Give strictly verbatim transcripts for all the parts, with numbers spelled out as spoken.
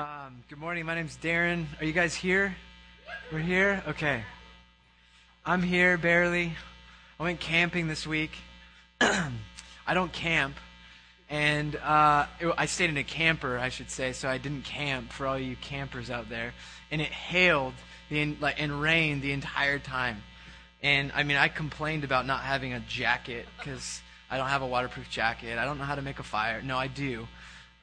Um, good morning. My name's Darren. Are you guys here? We're here? Okay. I'm here, barely. I went camping this week. I don't camp. And uh, it, I stayed in a camper, I should say, so I didn't camp, for all you campers out there. And it hailed the, like, and rained the entire time. And, I mean, I complained about not having a jacket because I don't have a waterproof jacket. I don't know how to make a fire. No, I do.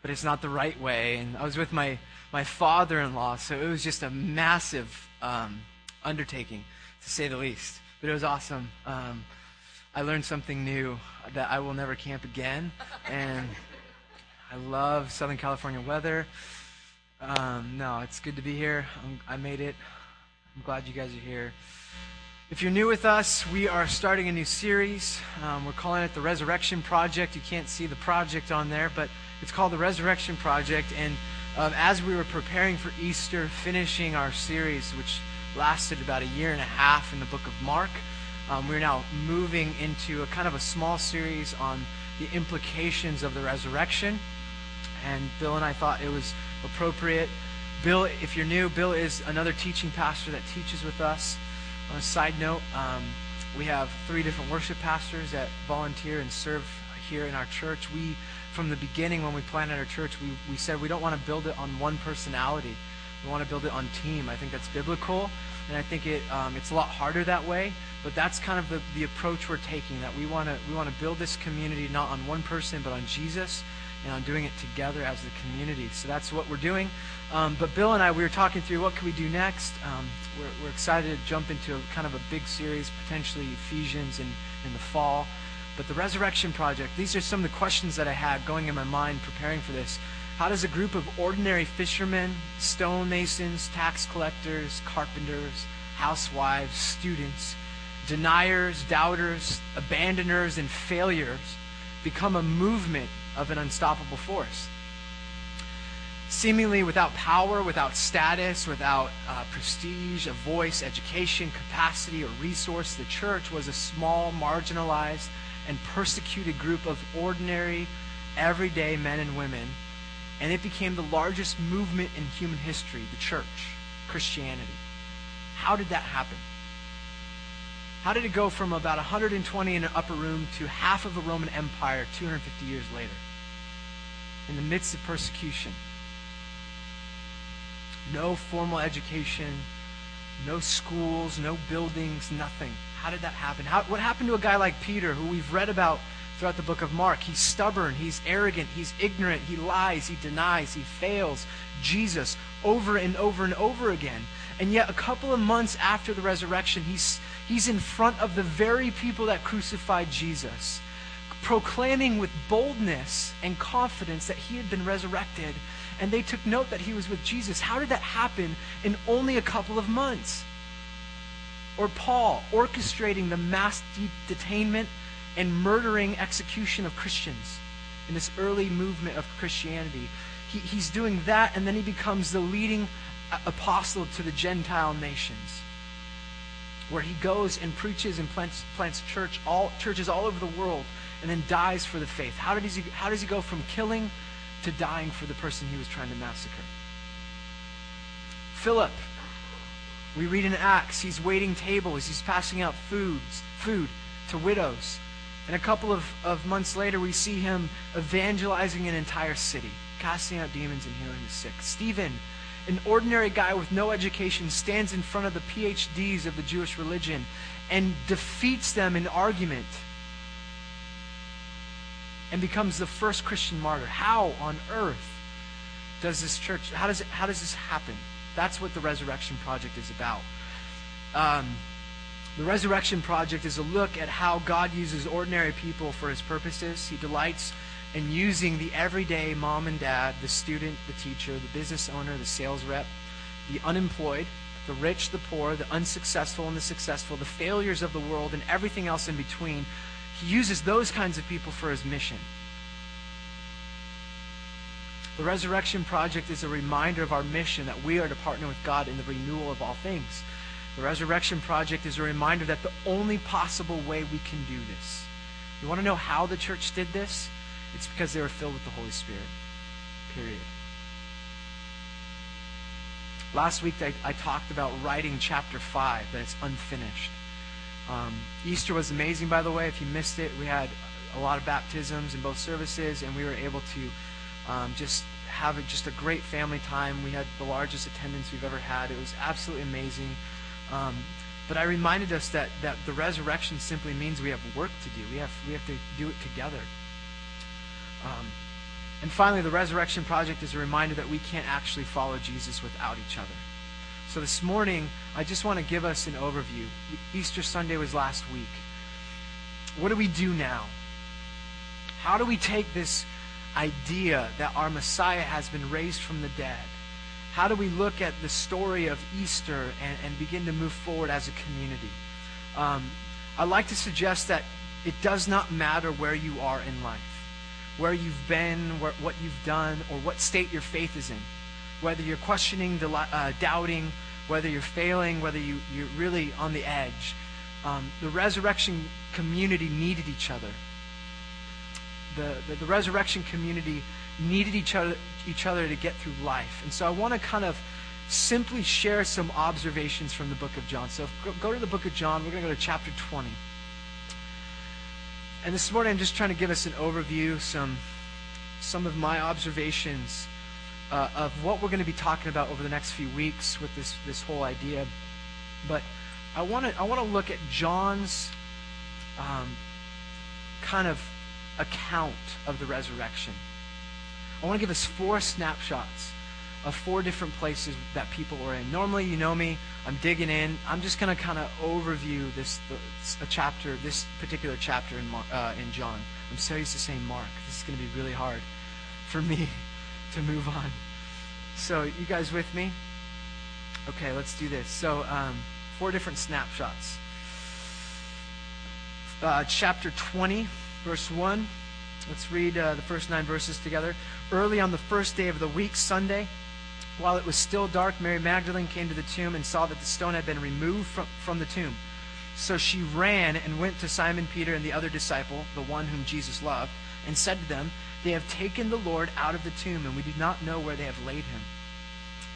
But it's not the right way. And I was with my, my father-in-law, so it was just a massive um, undertaking, to say the least. But it was awesome. Um, I learned something new, that I will never camp again. And I love Southern California weather. Um, no, it's good to be here. I'm, I made it. I'm glad you guys are here. If you're new with us, we are starting a new series. Um, we're calling it the Resurrection Project. You can't see the project on there, but it's called the Resurrection Project. And um, as we were preparing for Easter, finishing our series, which lasted about a year and a half in the book of Mark, um, we're now moving into a kind of a small series on the implications of the resurrection. And Bill and I thought it was appropriate. Bill, if you're new, Bill is another teaching pastor that teaches with us. On a side note, um, we have three different worship pastors that volunteer and serve here in our church. We, from the beginning when we planted our church, we, we said we don't want to build it on one personality. We want to build it on team. I think that's biblical, and I think it um, it's a lot harder that way, but that's kind of the, the approach we're taking, that we want to we want to build this community not on one person, but on Jesus, and on doing it together as the community. So that's what we're doing. Um, but Bill and I, we were talking through what can we do next. Um, we're, we're excited to jump into a, kind of a big series, potentially Ephesians in, in the fall. But the Resurrection Project, these are some of the questions that I had going in my mind preparing for this. How does a group of ordinary fishermen, stonemasons, tax collectors, carpenters, housewives, students, deniers, doubters, abandoners, and failures become a movement of an unstoppable force? Seemingly without power, without status, without uh, prestige, a voice, education, capacity, or resource, the church was a small, marginalized, and persecuted group of ordinary, everyday men and women, and it became the largest movement in human history, the church, Christianity. How did that happen? How did it go from about one hundred twenty in an upper room to half of the Roman Empire two hundred fifty years later, in the midst of persecution? No formal education, no schools, no buildings, nothing. How did that happen? How, what happened to a guy like Peter, who we've read about throughout the book of Mark? He's stubborn, he's arrogant, he's ignorant, he lies, he denies, he fails Jesus over and over and over again. And yet a couple of months after the resurrection, he's, he's in front of the very people that crucified Jesus, proclaiming with boldness and confidence that he had been resurrected, and they took note that he was with Jesus. How did that happen in only a couple of months? Or Paul orchestrating the mass detainment and murdering execution of Christians in this early movement of Christianity. He, he's doing that, and then he becomes the leading apostle to the Gentile nations, where he goes and preaches and plants, plants church all, churches all over the world, and then dies for the faith. How did he, how does he go from killing to dying for the person he was trying to massacre? Philip, we read in Acts, he's waiting tables, he's passing out foods, food to widows. And a couple of, of months later, we see him evangelizing an entire city, casting out demons and healing the sick. Stephen, an ordinary guy with no education, stands in front of the P H Ds of the Jewish religion and defeats them in argument, and becomes the first Christian martyr. How on earth does this church, how does it, how does this happen? That's what the Resurrection Project is about. Um, the Resurrection Project is a look at how God uses ordinary people for his purposes. He delights in using the everyday mom and dad, the student, the teacher, the business owner, the sales rep, the unemployed, the rich, the poor, the unsuccessful and the successful, the failures of the world, and everything else in between. He uses those kinds of people for his mission. The Resurrection Project is a reminder of our mission, that we are to partner with God in the renewal of all things. The Resurrection Project is a reminder that the only possible way we can do this. You want to know how the church did this? It's because they were filled with the Holy Spirit. Period. Last week I, I talked about writing chapter five, that it's unfinished. Um, Easter was amazing, by the way. If you missed it, we had a lot of baptisms in both services, and we were able to um, just have a, just a great family time. We had the largest attendance we've ever had. It was absolutely amazing. Um, but I reminded us that, that the resurrection simply means we have work to do. We have we have to do it together. Um, and finally, the Resurrection Project is a reminder that we can't actually follow Jesus without each other. So this morning, I just want to give us an overview. Easter Sunday was last week. What do we do now? How do we take this idea that our Messiah has been raised from the dead? How do we look at the story of Easter and, and begin to move forward as a community? Um, I'd like to suggest that it does not matter where you are in life, where you've been, where, what you've done, or what state your faith is in. Whether you're questioning, uh, doubting, whether you're failing, whether you, you're really on the edge. Um, the resurrection community needed each other. The, the, the resurrection community needed each other, each other to get through life. And so I want to kind of simply share some observations from the book of John. So if, go, go to the book of John. We're going to go to chapter twenty. And this morning I'm just trying to give us an overview, some, some of my observations uh, of what we're going to be talking about over the next few weeks with this, this whole idea. But I want to I want to look at John's um, kind of account of the resurrection. I want to give us four snapshots of four different places that people were in. Normally, you know me, I'm digging in. I'm just going to kind of overview this the, a chapter, this particular chapter in Mark, uh, in John. I'm so used to saying Mark. This is going to be really hard for me to move on. So, you guys with me? Okay, let's do this. So, um, four different snapshots. Uh, chapter twenty. Verse one, let's read uh, the first nine verses together. Early on the first day of the week, Sunday, while it was still dark, Mary Magdalene came to the tomb and saw that the stone had been removed from, from the tomb. So she ran and went to Simon Peter and the other disciple, the one whom Jesus loved, and said to them, "They have taken the Lord out of the tomb, and we do not know where they have laid him."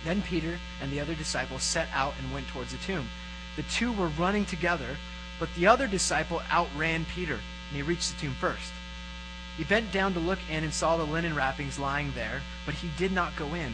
Then Peter and the other disciple set out and went towards the tomb. The two were running together, but the other disciple outran Peter, and he reached the tomb first. He bent down to look in and saw the linen wrappings lying there, but he did not go in.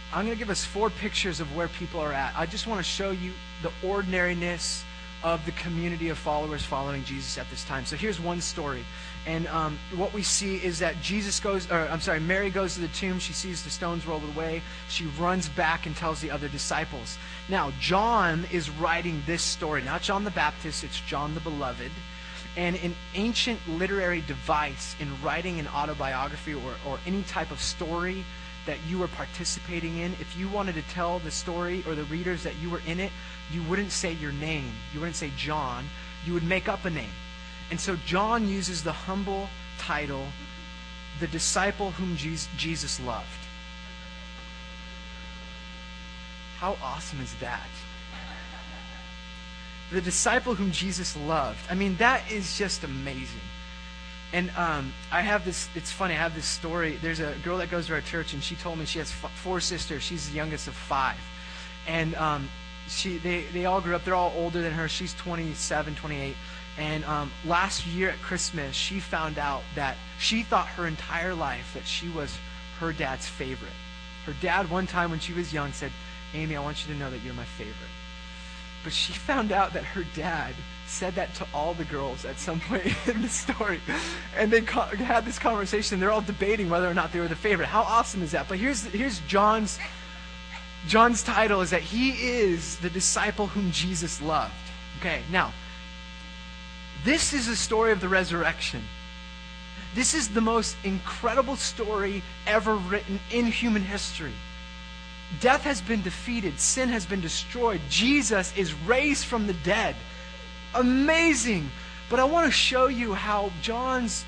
I'm going to give us four pictures of where people are at. I just want to show you the ordinariness of the community of followers following Jesus at this time. So here's one story. And um, what we see is that Jesus goes, or I'm sorry, Mary goes to the tomb. She sees the stones rolled away. She runs back and tells the other disciples. Now, John is writing this story. Not John the Baptist, it's John the Beloved. And an ancient literary device in writing an autobiography or, or any type of story that you were participating in, if you wanted to tell the story or the readers that you were in it, you wouldn't say your name. You wouldn't say John. You would make up a name. And so John uses the humble title, the disciple whom Jesus loved. How awesome is that? The disciple whom Jesus loved. I mean, that is just amazing. And um, I have this, it's funny, I have this story. There's a girl that goes to our church, and she told me she has f- four sisters. She's the youngest of five. And um, she, they, they all grew up. They're all older than her. She's twenty-seven, twenty-eight. And um, last year at Christmas, she found out that she thought her entire life that she was her dad's favorite. Her dad, one time when she was young, said, "Amy, I want you to know that you're my favorite." But she found out that her dad said that to all the girls at some point in the story. And they co- had this conversation. They're all debating whether or not they were the favorite. How awesome is that? But here's here's John's John's title is that he is the disciple whom Jesus loved. Okay, now, this is the story of the resurrection. This is the most incredible story ever written in human history. Death has been defeated. Sin has been destroyed. Jesus is raised from the dead. amazing. But I want to show you how John's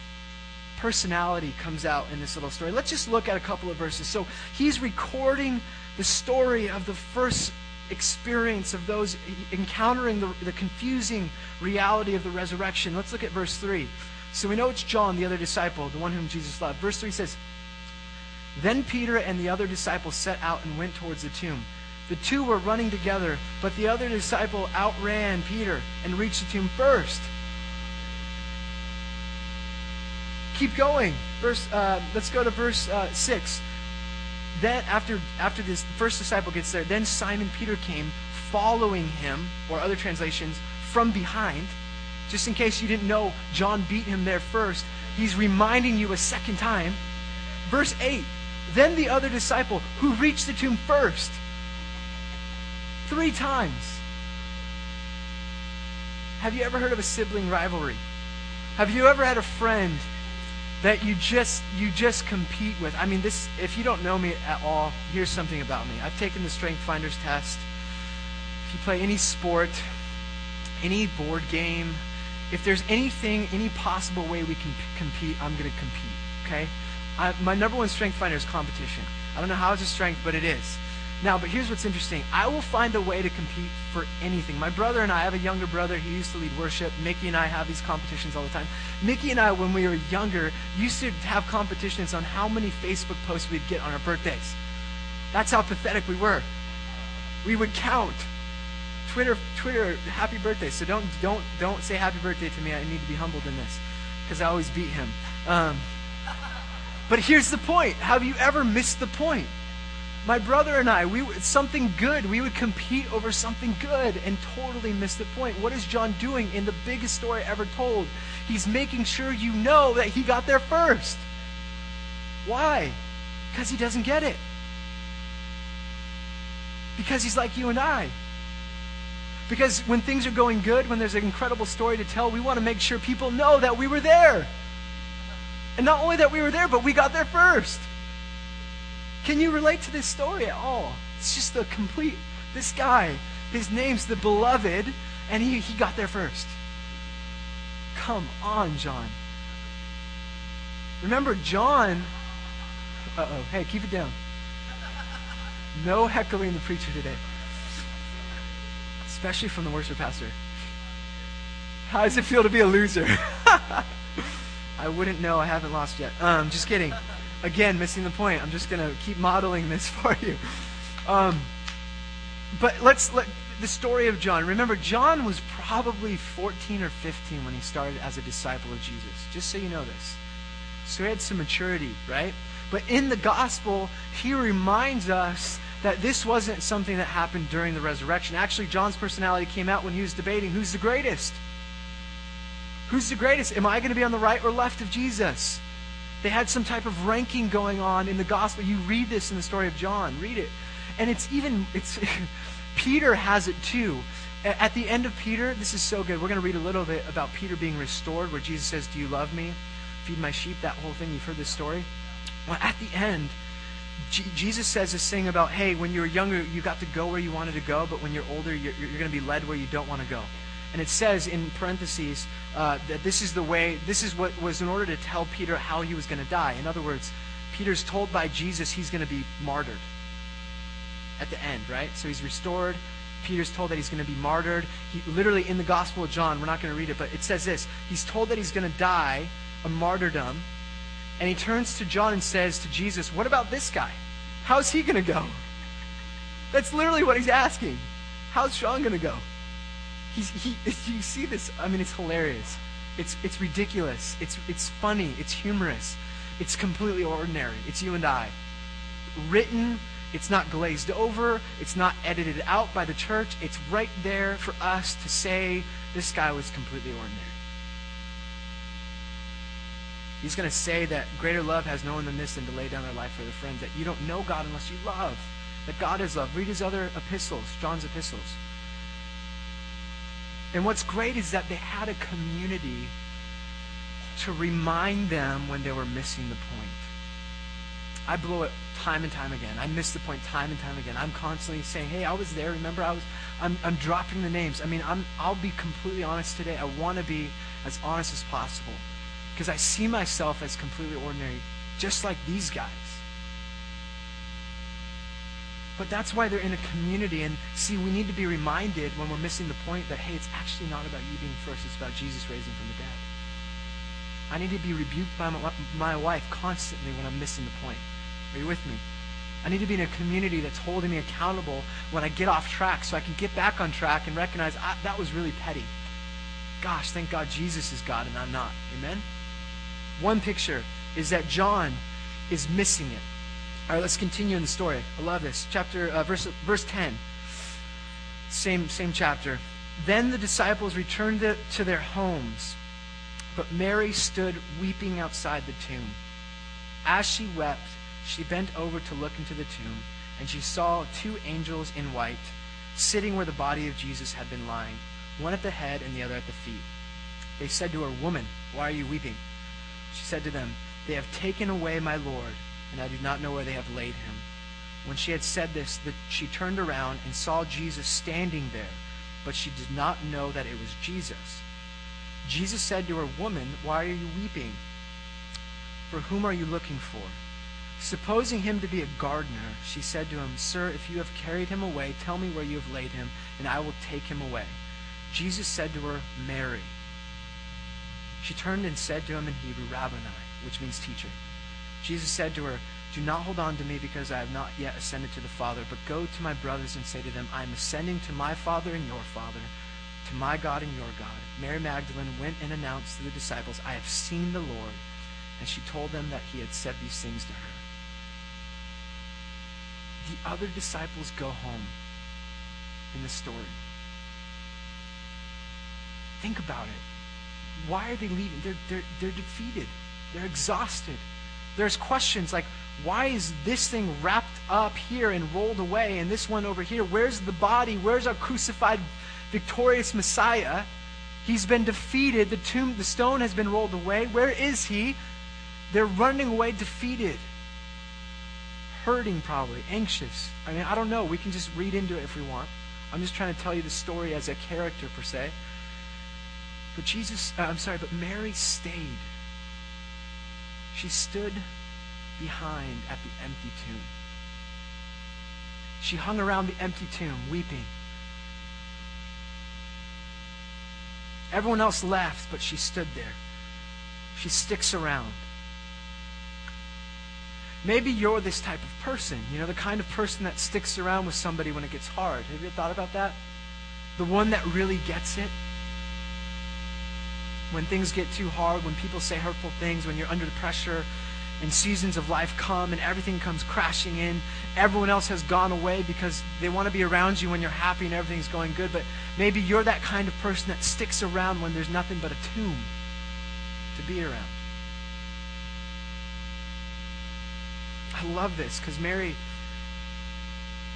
personality comes out in this little story. Let's just look at a couple of verses. So he's recording the story of the first experience of those encountering the, the confusing reality of the resurrection. Let's look at verse three. So we know it's John, the other disciple, the one whom Jesus loved. Verse three says, "Then Peter and the other disciple set out and went towards the tomb. The two were running together, but the other disciple outran Peter and reached the tomb first." Keep going. Verse. Uh, let's go to verse uh, six. Then after after this first disciple gets there, then Simon Peter came, following him, or other translations, from behind. Just in case you didn't know, John beat him there first. He's reminding you a second time. Verse eight. Then the other disciple who reached the tomb first. Three times. Have you ever heard of a sibling rivalry? Have you ever had a friend that you just you just compete with? I mean, this, if you don't know me at all, here's something about me. I've taken the Strength Finders test. If you play any sport, any board game, if there's anything, any possible way we can compete, I'm going to compete, okay? I, my number one Strength Finder is competition. I don't know how it's a strength, but it is. Now, but here's what's interesting. I will find a way to compete for anything. My brother and I, I have a younger brother. He used to lead worship. Mickey and I have these competitions all the time. Mickey and I, when we were younger, used to have competitions on how many Facebook posts we'd get on our birthdays. That's how pathetic we were. We would count. Twitter, Twitter, happy birthday. So don't, don't, don't say happy birthday to me. I need to be humbled in this because I always beat him. Um, but here's the point. Have you ever missed the point? My brother and I, we something good. We would compete over something good and totally miss the point. What is John doing in the biggest story ever told? He's making sure you know that he got there first. Why? Because he doesn't get it. Because he's like you and I. Because when things are going good, when there's an incredible story to tell, we want to make sure people know that we were there. And not only that we were there, but we got there first. Can you relate to this story at all? It's just the complete, this guy, his name's the Beloved, and he, he got there first. Come on, John. Remember, John, uh-oh, hey, keep it down. No heckling the preacher today. Especially from the worship pastor. How does it feel to be a loser? I wouldn't know, I haven't lost yet. Um, just kidding. Again, missing the point. I'm just going to keep modeling this for you. Um, but let's let the story of John. Remember, John was probably fourteen or fifteen when he started as a disciple of Jesus. Just so you know this. So he had some maturity, right? But in the gospel, he reminds us that this wasn't something that happened during the resurrection. Actually, John's personality came out when he was debating who's the greatest. Who's the greatest? Am I going to be on the right or left of Jesus? They had some type of ranking going on in the gospel. You read this in the story of John. Read it. And it's even, it's Peter has it too. At the end of Peter, this is so good. We're going to read a little bit about Peter being restored, where Jesus says, "Do you love me? Feed my sheep," that whole thing. You've heard this story. Well, at the end, G- Jesus says this thing about, hey, when you were younger, you got to go where you wanted to go, but when you're older, you're, you're going to be led where you don't want to go. And it says in parentheses uh, that this is the way, this is what was in order to tell Peter how he was going to die. In other words, Peter's told by Jesus he's going to be martyred at the end, right? So he's restored. Peter's told that he's going to be martyred. He, literally in the Gospel of John, we're not going to read it, but it says this. He's told that he's going to die a martyrdom. And he turns to John and says to Jesus, "What about this guy? How's he going to go?" That's literally what he's asking. How's John going to go? He's, he, you see this? I mean, it's hilarious. It's it's ridiculous. It's it's funny. It's humorous. It's completely ordinary. It's you and I. Written. It's not glazed over. It's not edited out by the church. It's right there for us to say, this guy was completely ordinary. He's going to say that greater love has no one than this, than to lay down their life for their friends, that you don't know God unless you love, that God is love. Read his other epistles, John's epistles. And what's great is that they had a community to remind them when they were missing the point. I blow it time and time again. I miss the point time and time again. I'm constantly saying, hey, I was there. Remember, I was, I'm, I'm dropping the names. I mean, I'm, I'll be completely honest today. I want to be as honest as possible because I see myself as completely ordinary, just like these guys. But that's why they're in a community. And see, we need to be reminded when we're missing the point that, hey, it's actually not about you being first. It's about Jesus raising from the dead. I need to be rebuked by my, my wife constantly when I'm missing the point. Are you with me? I need to be in a community that's holding me accountable when I get off track so I can get back on track and recognize I, that was really petty. Gosh, thank God Jesus is God and I'm not. Amen? One picture is that John is missing it. All right, let's continue in the story. I love this. Chapter uh, verse, verse ten. Same, same chapter. Then the disciples returned to, to their homes. But Mary stood weeping outside the tomb. As she wept, she bent over to look into the tomb, and she saw two angels in white sitting where the body of Jesus had been lying, one at the head and the other at the feet. They said to her, "Woman, why are you weeping?" She said to them, "They have taken away my Lord, and I do not know where they have laid him." When she had said this, she turned around and saw Jesus standing there, but she did not know that it was Jesus. Jesus said to her, "Woman, why are you weeping? For whom are you looking for?" Supposing him to be a gardener, she said to him, "Sir, if you have carried him away, tell me where you have laid him, and I will take him away." Jesus said to her, "Mary." She turned and said to him in Hebrew, "Rabboni," which means teacher. Jesus said to her, "Do not hold on to me, because I have not yet ascended to the Father, but go to my brothers and say to them, I am ascending to my Father and your Father, to my God and your God." Mary Magdalene went and announced to the disciples, "I have seen the Lord," and she told them that he had said these things to her. The other disciples go home in the story. Think about it. Why are they leaving? They're, they're, they're defeated. They're exhausted. There's questions like, why is this thing wrapped up here and rolled away, and this one over here? Where's the body? Where's our crucified victorious Messiah? He's been defeated. The tomb, the stone has been rolled away. Where is he? They're running away defeated. Hurting probably, anxious. I mean, I don't know. We can just read into it if we want. I'm just trying to tell you the story as a character per se. But Jesus, uh, I'm sorry, but Mary stayed. She stood behind at the empty tomb. She hung around the empty tomb, weeping. Everyone else left, but she stood there. She sticks around. Maybe you're this type of person, you know, the kind of person that sticks around with somebody when it gets hard. Have you ever thought about that? The one that really gets it. When things get too hard, when people say hurtful things, when you're under the pressure, and seasons of life come and everything comes crashing in, everyone else has gone away because they want to be around you when you're happy and everything's going good. But maybe you're that kind of person that sticks around when there's nothing but a tomb to be around. I love this because Mary,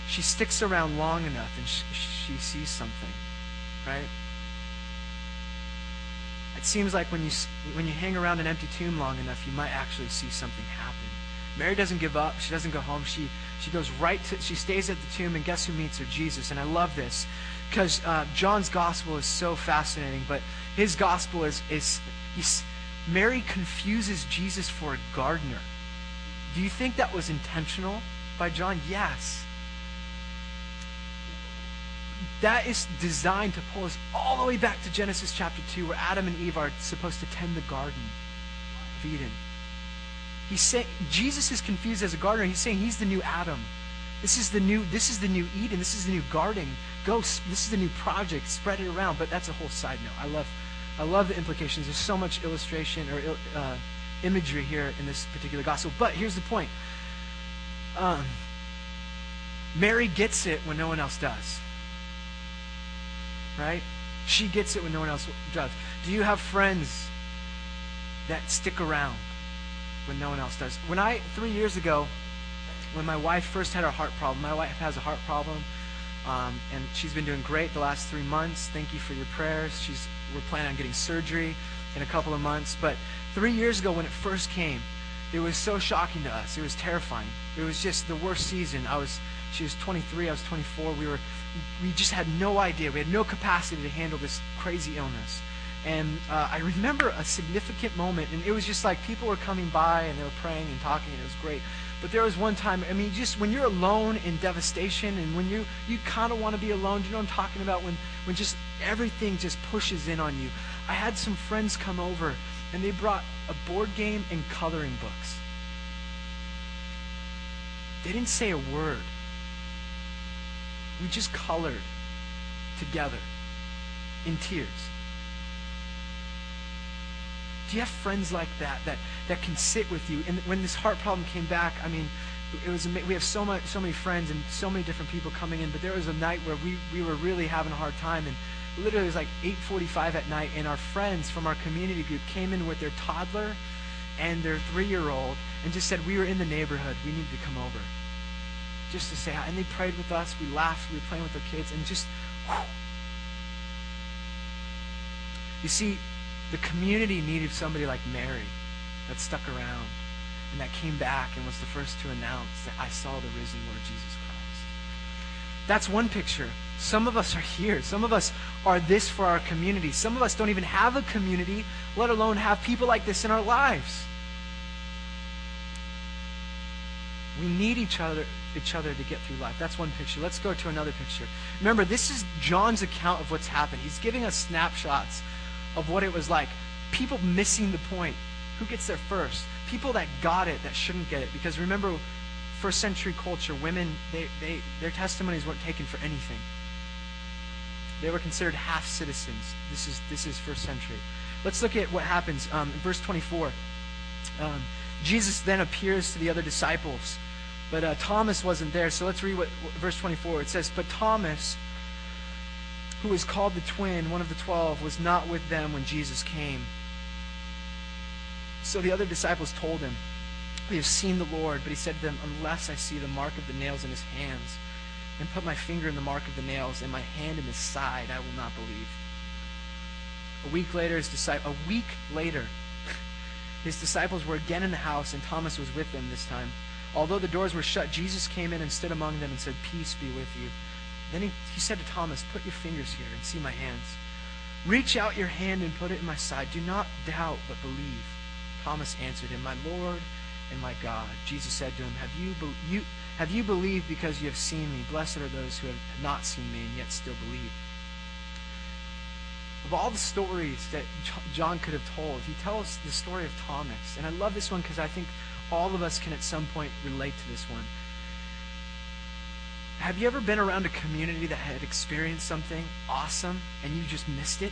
she sticks around long enough and she, she sees something, right? It seems like when you when you hang around an empty tomb long enough, you might actually see something happen. Mary doesn't give up. She doesn't go home. She she goes right to, she stays at the tomb, and guess who meets her? Jesus. And I love this because uh, John's gospel is so fascinating, but his gospel is, is he's, Mary confuses Jesus for a gardener. Do you think that was intentional by John? Yes. That is designed to pull us all the way back to Genesis chapter two, where Adam and Eve are supposed to tend the garden of Eden. He's saying Jesus is confused as a gardener. He's saying he's the new Adam. This is the new. This is the new Eden. This is the new garden. Go. This is the new project. Spread it around. But that's a whole side note. I love, I love the implications. There's so much illustration or uh, imagery here in this particular gospel. But here's the point. Um, Mary gets it when no one else does. Right? She gets it when no one else does. Do you have friends that stick around when no one else does? When I, three years ago, when my wife first had her heart problem, my wife has a heart problem, um, and she's been doing great the last three months. Thank you for your prayers. She's, we're planning on getting surgery in a couple of months. But three years ago when it first came, It was so shocking to us. It was terrifying. It was just the worst season. I was, she was twenty-three, I was twenty-four. We were, we just had no idea. We had no capacity to handle this crazy illness. And uh, I remember a significant moment, and it was just like people were coming by and they were praying and talking, and it was great. But there was one time, I mean, just when you're alone in devastation, and when you, you kind of want to be alone, you know what I'm talking about, when, when just everything just pushes in on you. I had some friends come over, and they brought a board game and coloring books. They didn't say a word. We just colored together in tears. Do you have friends like that, that that can sit with you? And when this heart problem came back, I mean, it was we have so much, so many friends and so many different people coming in. But there was a night where we we were really having a hard time, and literally it was like eight forty-five at night, and our friends from our community group came in with their toddler and their three-year-old, and just said we were in the neighborhood, we needed to come over, just to say hi. And they prayed with us, we laughed, we were playing with our kids, and just, whew. You see. The community needed somebody like Mary that stuck around and that came back and was the first to announce that I saw the risen Lord Jesus Christ. That's one picture. Some of us are here. Some of us are this for our community. Some of us don't even have a community, let alone have people like this in our lives. We need each other, each other to get through life. That's one picture. Let's go to another picture. Remember, this is John's account of what's happened. He's giving us snapshots of what it was like. People missing the point. Who gets there first? People that got it that shouldn't get it. Because remember, first century culture, women, they, they their testimonies weren't taken for anything. They were considered half citizens. This is this is first century. Let's look at what happens um, in verse twenty-four. Um, Jesus then appears to the other disciples, but uh, Thomas wasn't there. So let's read what, what verse twenty-four. It says, "But Thomas, who is called the twin, one of the twelve, was not with them when Jesus came. So the other disciples told him, 'We have seen the Lord.' But he said to them, 'Unless I see the mark of the nails in his hands, and put my finger in the mark of the nails, and my hand in his side, I will not believe.' A week later, his disciples, a week later, his disciples were again in the house, and Thomas was with them this time. Although the doors were shut, Jesus came in and stood among them and said, 'Peace be with you.' Then he, he said to Thomas, 'Put your fingers here and see my hands. Reach out your hand and put it in my side. Do not doubt, but believe.' Thomas answered him, 'My Lord and my God.' Jesus said to him, have you, be- you, have you believed because you have seen me? Blessed are those who have not seen me and yet still believe." Of all the stories that John could have told, he tells the story of Thomas. And I love this one because I think all of us can at some point relate to this one. Have you ever been around a community that had experienced something awesome and you just missed it?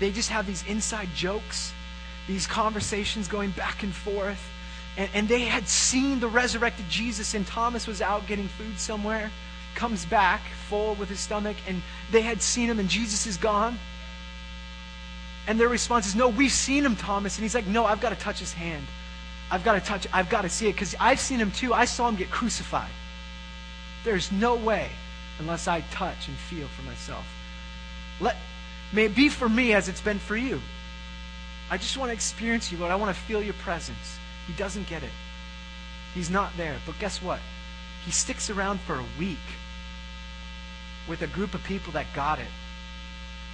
They just have these inside jokes, these conversations going back and forth, and, and they had seen the resurrected Jesus, and Thomas was out getting food somewhere, comes back full with his stomach, and they had seen him, and Jesus is gone. And their response is, "No, we've seen him, Thomas." And he's like, "No, I've got to touch his hand. I've got to touch it. I've got to see it, because I've seen him too. I saw him get crucified. There's no way unless I touch and feel for myself. Let, may it be for me as it's been for you. I just want to experience you, Lord. I want to feel your presence." He doesn't get it. He's not there. But guess what? He sticks around for a week with a group of people that got it.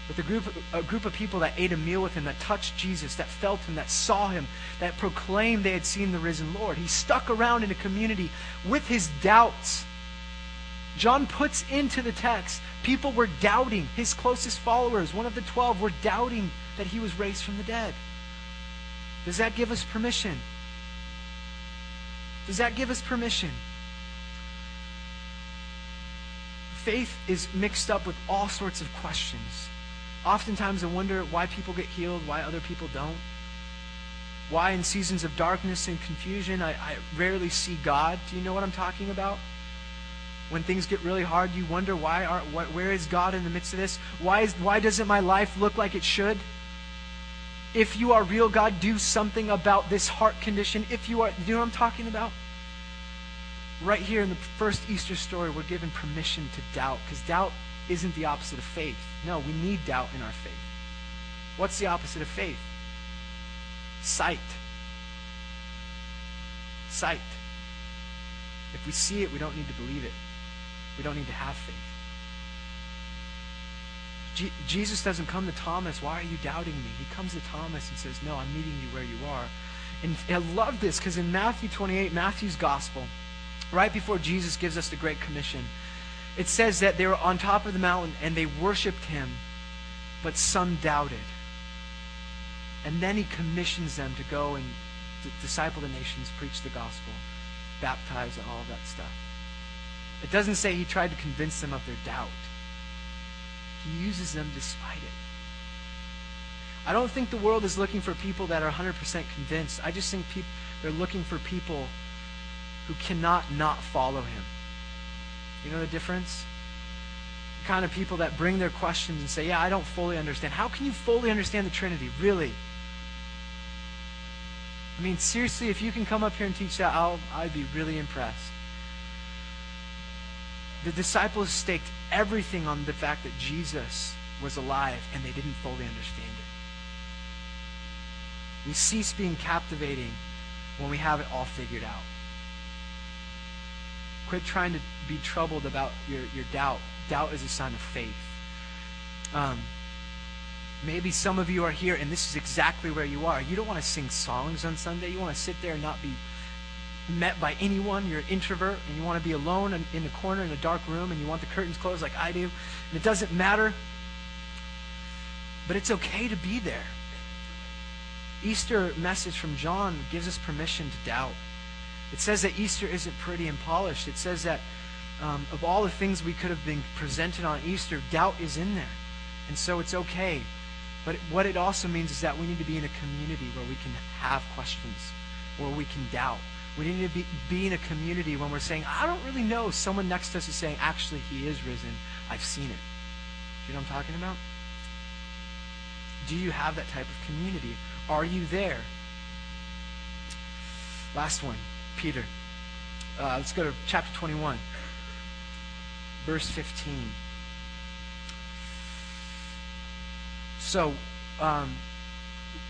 With a group, of, a group of people that ate a meal with him, that touched Jesus, that felt him, that saw him, that proclaimed they had seen the risen Lord. He stuck around in a community with his doubts. John puts into the text, people were doubting. His closest followers, one of the twelve, were doubting that he was raised from the dead. Does that give us permission? Does that give us permission? Faith is mixed up with all sorts of questions. Oftentimes I wonder why people get healed, why other people don't. Why in seasons of darkness and confusion, I, I rarely see God. Do you know what I'm talking about? When things get really hard, you wonder why are what where is God in the midst of this? Why is why doesn't my life look like it should? If you are real, God, do something about this heart condition. If you are, you know what I'm talking about? Right here in the first Easter story, we're given permission to doubt, because doubt isn't the opposite of faith. No, we need doubt in our faith. What's the opposite of faith? Sight. sight. If we see it, we don't need to believe it. We don't need to have faith. Je- Jesus doesn't come to Thomas, why are you doubting me? He comes to Thomas and says, no, I'm meeting you where you are. And I love this because in Matthew twenty-eight, Matthew's gospel, right before Jesus gives us the Great Commission, it says that they were on top of the mountain and they worshiped him, but some doubted. And then he commissions them to go and d- disciple the nations, preach the gospel, baptize, and all of that stuff. It doesn't say he tried to convince them of their doubt. He uses them despite it. I don't think the world is looking for people that are one hundred percent convinced. I just think pe- they're looking for people who cannot not follow him. You know the difference? The kind of people that bring their questions and say, yeah, I don't fully understand. How can you fully understand the Trinity? Really? I mean, seriously, if you can come up here and teach that, I'll, I'd be really impressed. The disciples staked everything on the fact that Jesus was alive, and they didn't fully understand it. We cease being captivating when we have it all figured out. Quit trying to be troubled about your, your doubt. Doubt is a sign of faith. Um, maybe some of you are here, and this is exactly where you are. You don't want to sing songs on Sunday. You want to sit there and not be met by anyone. You're an introvert, and you want to be alone in, in a corner in a dark room, and you want the curtains closed like I do. And it doesn't matter. But it's okay to be there. Easter message from John gives us permission to doubt. It says that Easter isn't pretty and polished. It says that um, of all the things we could have been presented on Easter, doubt is in there. And so it's okay. But it, what it also means is that we need to be in a community where we can have questions, where we can doubt. We need to be, be in a community when we're saying, I don't really know. Someone next to us is saying, actually, he is risen. I've seen it. You know what I'm talking about? Do you have that type of community? Are you there? Last one. Peter. Uh, let's go to chapter twenty-one, verse fifteen. So, um,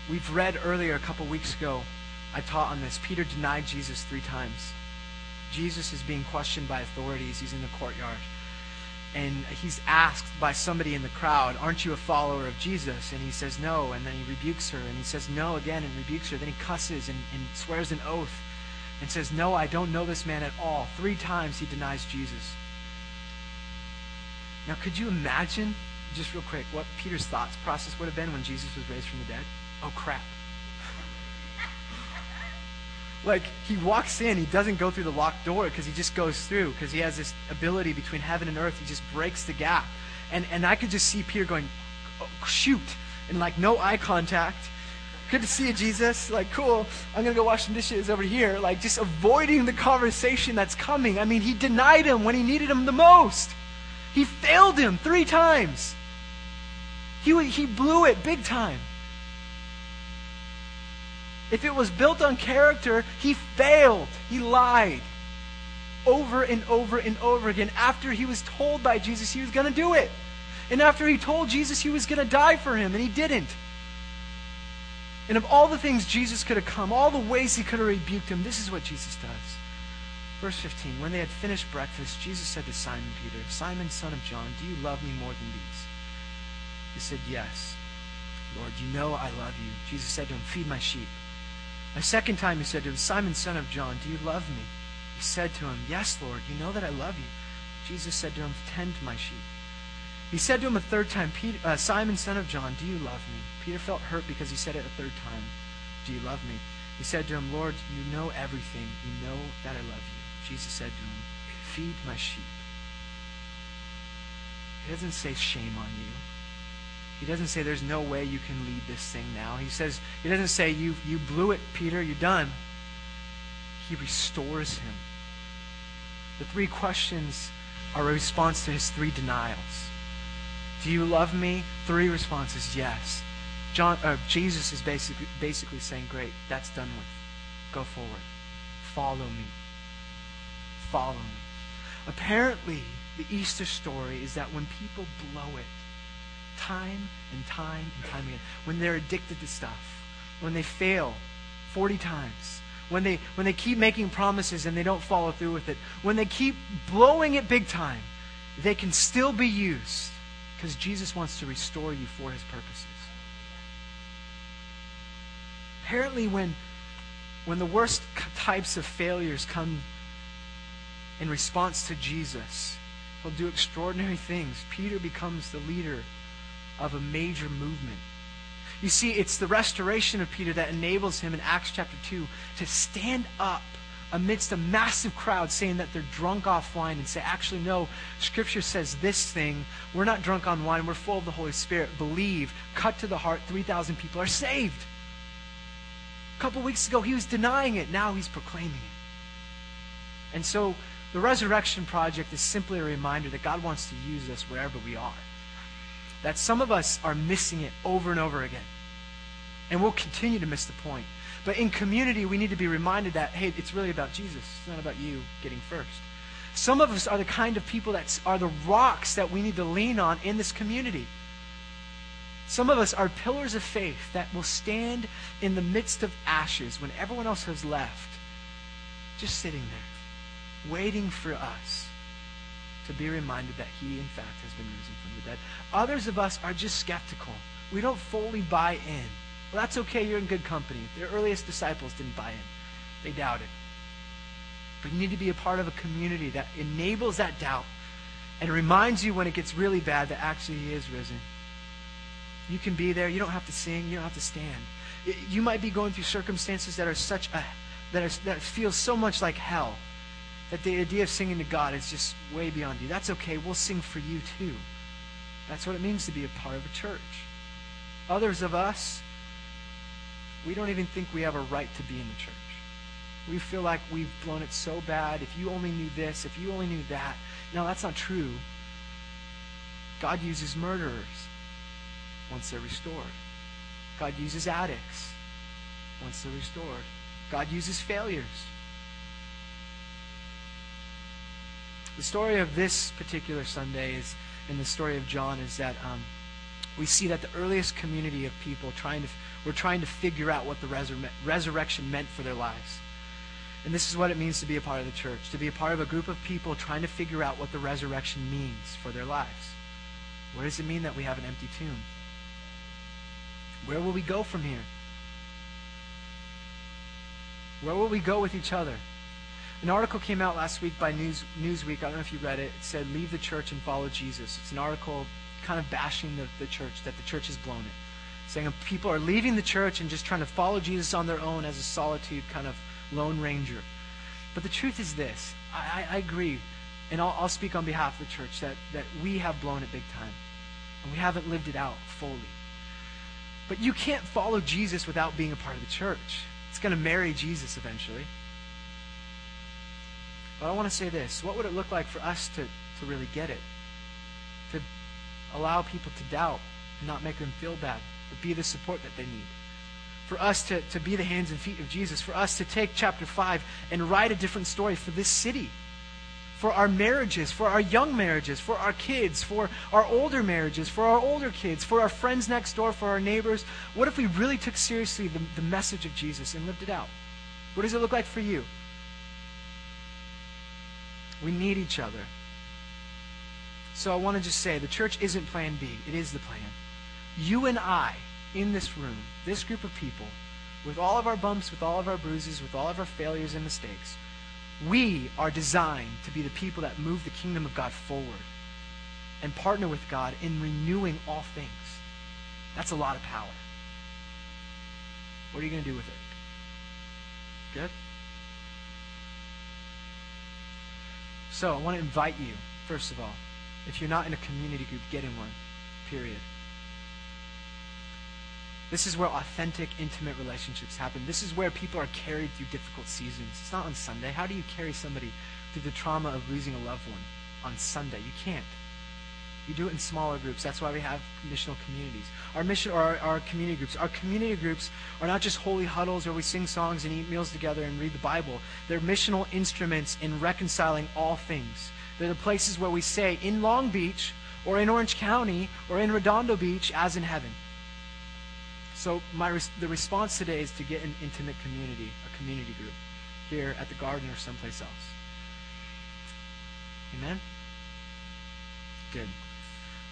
we've read earlier a couple weeks ago, I taught on this. Peter denied Jesus three times. Jesus is being questioned by authorities. He's in the courtyard. And he's asked by somebody in the crowd, aren't you a follower of Jesus? And he says no, and then he rebukes her, and he says no again and rebukes her. Then he cusses and, and swears an oath. And says, no, I don't know this man at all. Three times he denies Jesus. Now, could you imagine, just real quick, what Peter's thoughts process would have been when Jesus was raised from the dead? Oh, crap. Like, he walks in, he doesn't go through the locked door because he just goes through because he has this ability between heaven and earth. He just breaks the gap. And, and I could just see Peter going, oh, shoot, and like no eye contact. Good to see you, Jesus. Like, cool. I'm going to go wash some dishes over here. Like, just avoiding the conversation that's coming. I mean, he denied him when he needed him the most. He failed him three times. He, he blew it big time. If it was built on character, he failed. He lied over and over and over again after he was told by Jesus he was going to do it. And after he told Jesus he was going to die for him, and he didn't. And of all the things Jesus could have come, all the ways he could have rebuked him, this is what Jesus does. Verse fifteen, when they had finished breakfast, Jesus said to Simon Peter, Simon, son of John, do you love me more than these? He said, yes. Lord, you know I love you. Jesus said to him, feed my sheep. A second time he said to him, Simon, son of John, do you love me? He said to him, yes, Lord, you know that I love you. Jesus said to him, tend my sheep. He said to him a third time, Peter, uh, Simon, son of John, do you love me? Peter felt hurt because he said it a third time, do you love me? He said to him, Lord, you know everything. You know that I love you. Jesus said to him, feed my sheep. He doesn't say shame on you. He doesn't say there's no way you can lead this thing now. He says, he doesn't say you, you blew it, Peter, you're done. He restores him. The three questions are a response to his three denials. Do you love me? Three responses, yes. John, uh, Jesus is basically, basically saying, great, that's done with. Go forward. Follow me. Follow me. Apparently, the Easter story is that when people blow it, time and time and time again, when they're addicted to stuff, when they fail forty times, When they, when they keep making promises and they don't follow through with it. When they keep blowing it big time, they can still be used because Jesus wants to restore you for His purposes. Apparently when, when the worst types of failures come in response to Jesus, He'll do extraordinary things. Peter becomes the leader of a major movement. You see, it's the restoration of Peter that enables him in Acts chapter two to stand up amidst a massive crowd saying that they're drunk off wine and say, actually, no, Scripture says this thing. We're not drunk on wine. We're full of the Holy Spirit. Believe. Cut to the heart. three thousand people are saved. A couple weeks ago, he was denying it. Now he's proclaiming it. And so the Resurrection Project is simply a reminder that God wants to use us wherever we are. That some of us are missing it over and over again. And we'll continue to miss the point. But in community, we need to be reminded that, hey, it's really about Jesus. It's not about you getting first. Some of us are the kind of people that are the rocks that we need to lean on in this community. Some of us are pillars of faith that will stand in the midst of ashes when everyone else has left, just sitting there, waiting for us to be reminded that He, in fact, has been risen from the dead. Others of us are just skeptical. We don't fully buy in. Well, that's okay. You're in good company. The earliest disciples didn't buy in. They doubted. But you need to be a part of a community that enables that doubt and reminds you when it gets really bad that actually He is risen. You can be there. You don't have to sing. You don't have to stand. You might be going through circumstances that are such a, that are, that feel so much like hell, that the idea of singing to God is just way beyond you. That's okay. We'll sing for you too. That's what it means to be a part of a church. Others of us, we don't even think we have a right to be in the church. We feel like we've blown it so bad. If you only knew this, if you only knew that. No, that's not true. God uses murderers once they're restored. God uses addicts once they're restored. God uses failures. The story of this particular Sunday is, and the story of John is that um, we see that the earliest community of people trying to, were trying to figure out what the resur- resurrection meant for their lives. And this is what it means to be a part of the church, to be a part of a group of people trying to figure out what the resurrection means for their lives. What does it mean that we have an empty tomb? Where will we go from here? Where will we go with each other? An article came out last week by News, Newsweek. I don't know if you read it. It said, "Leave the church and follow Jesus." It's an article kind of bashing the, the church, that the church has blown it. Saying people are leaving the church and just trying to follow Jesus on their own as a solitude kind of lone ranger. But the truth is this. I, I, I agree, and I'll, I'll speak on behalf of the church, that, that we have blown it big time. And we haven't lived it out fully. But you can't follow Jesus without being a part of the church. It's going to marry Jesus eventually. But I want to say this. What would it look like for us to, to really get it? To allow people to doubt and not make them feel bad, but be the support that they need. For us to, to be the hands and feet of Jesus. For us to take chapter five and write a different story for this city. For our marriages, for our young marriages, for our kids, for our older marriages, for our older kids, for our friends next door, for our neighbors. What if we really took seriously the, the message of Jesus and lived it out? What does it look like for you? We need each other. So I want to just say, the church isn't plan B. It is the plan. You and I, in this room, this group of people, with all of our bumps, with all of our bruises, with all of our failures and mistakes, we are designed to be the people that move the kingdom of God forward and partner with God in renewing all things. That's a lot of power. What are you going to do with it? Good? So I want to invite you, first of all, if you're not in a community group, get in one, period. This is where authentic, intimate relationships happen. This is where people are carried through difficult seasons. It's not on Sunday. How do you carry somebody through the trauma of losing a loved one on Sunday? You can't. You do it in smaller groups. That's why we have missional communities. Our mission, or our, our community groups. Our community groups are not just holy huddles where we sing songs and eat meals together and read the Bible. They're missional instruments in reconciling all things. They're the places where we say, in Long Beach, or in Orange County, or in Redondo Beach, as in heaven. So my res- the response today is to get an intimate community, a community group, here at the garden or someplace else. Amen? Good.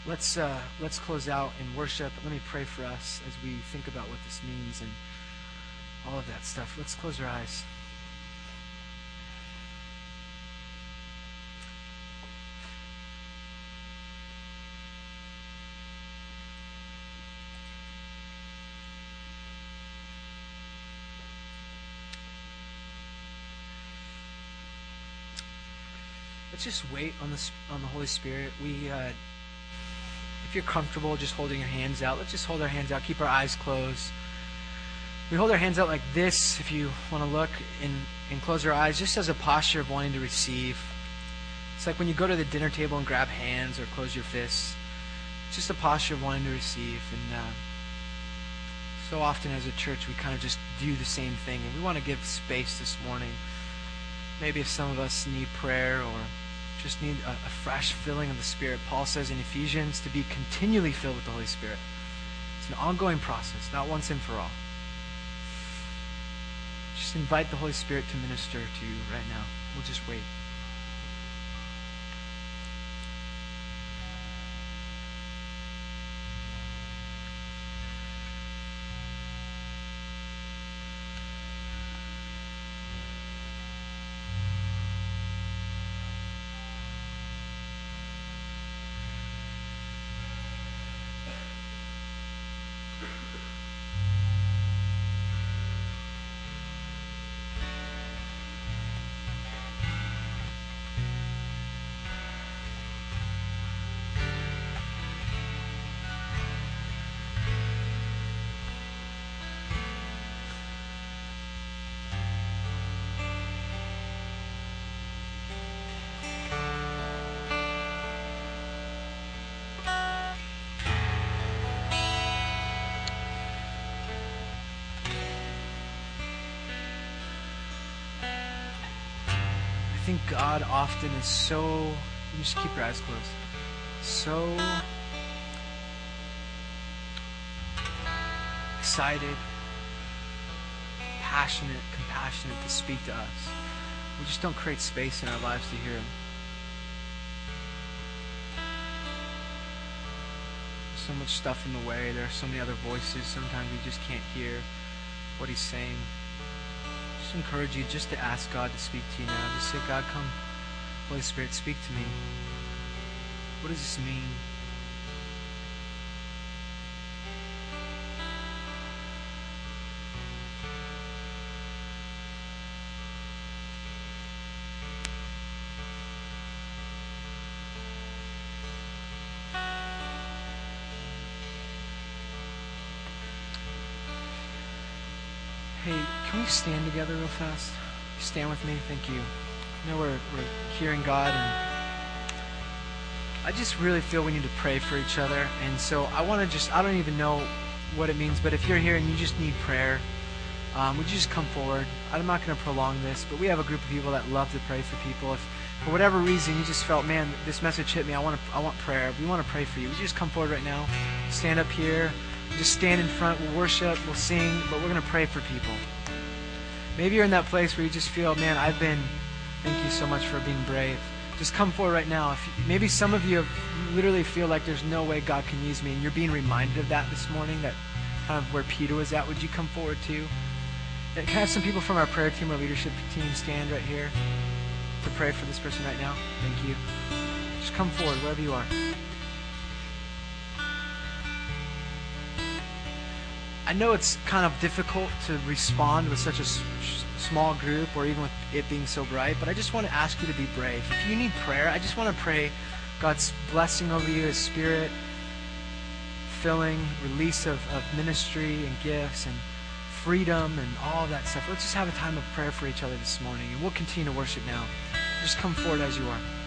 Let's uh, let's close out in worship. Let me pray for us as we think about what this means and all of that stuff. Let's close our eyes. Let's just wait on the on the Holy Spirit. We, uh, if you're comfortable just holding your hands out, let's just hold our hands out. Keep our eyes closed. We hold our hands out like this, if you want to look, and, and close our eyes, just as a posture of wanting to receive. It's like when you go to the dinner table and grab hands or close your fists. It's just a posture of wanting to receive. And uh, so often as a church, we kind of just do the same thing. And we want to give space this morning. Maybe if some of us need prayer or just need a, a fresh filling of the Spirit. Paul says in Ephesians to be continually filled with the Holy Spirit. It's an ongoing process, not once and for all. Just invite the Holy Spirit to minister to you right now. We'll just wait. I think God often is so, you just keep your eyes closed, so excited, passionate, compassionate to speak to us. We just don't create space in our lives to hear Him. So much stuff in the way. There are so many other voices. Sometimes we just can't hear what He's saying. Encourage you just to ask God to speak to you now. Just say, God, come, Holy Spirit, speak to me. What does this mean? Stand together real fast. Stand with me. Thank you. I know we're, we're hearing God, and I just really feel we need to pray for each other. And so I want to just, I don't even know what it means, but if you're here and you just need prayer, um, would you just come forward? I'm not going to prolong this, but we have a group of people that love to pray for people. If for whatever reason you just felt, man, this message hit me, I want to, I want prayer. We want to pray for you. Would you just come forward right now? Stand up here. Just stand in front. We'll worship. We'll sing, but we're going to pray for people. Maybe you're in that place where you just feel, man, I've been, thank you so much for being brave. Just come forward right now. If you, maybe some of you have literally feel like there's no way God can use me, and you're being reminded of that this morning, that kind of where Peter was at. Would you come forward too? Can I have some people from our prayer team, our leadership team, stand right here to pray for this person right now? Thank you. Just come forward wherever you are. I know it's kind of difficult to respond with such a s- small group, or even with it being so bright, but I just want to ask you to be brave. If you need prayer, I just want to pray God's blessing over you, His Spirit, filling, release of, of ministry and gifts and freedom and all that stuff. Let's just have a time of prayer for each other this morning, and we'll continue to worship now. Just come forward as you are.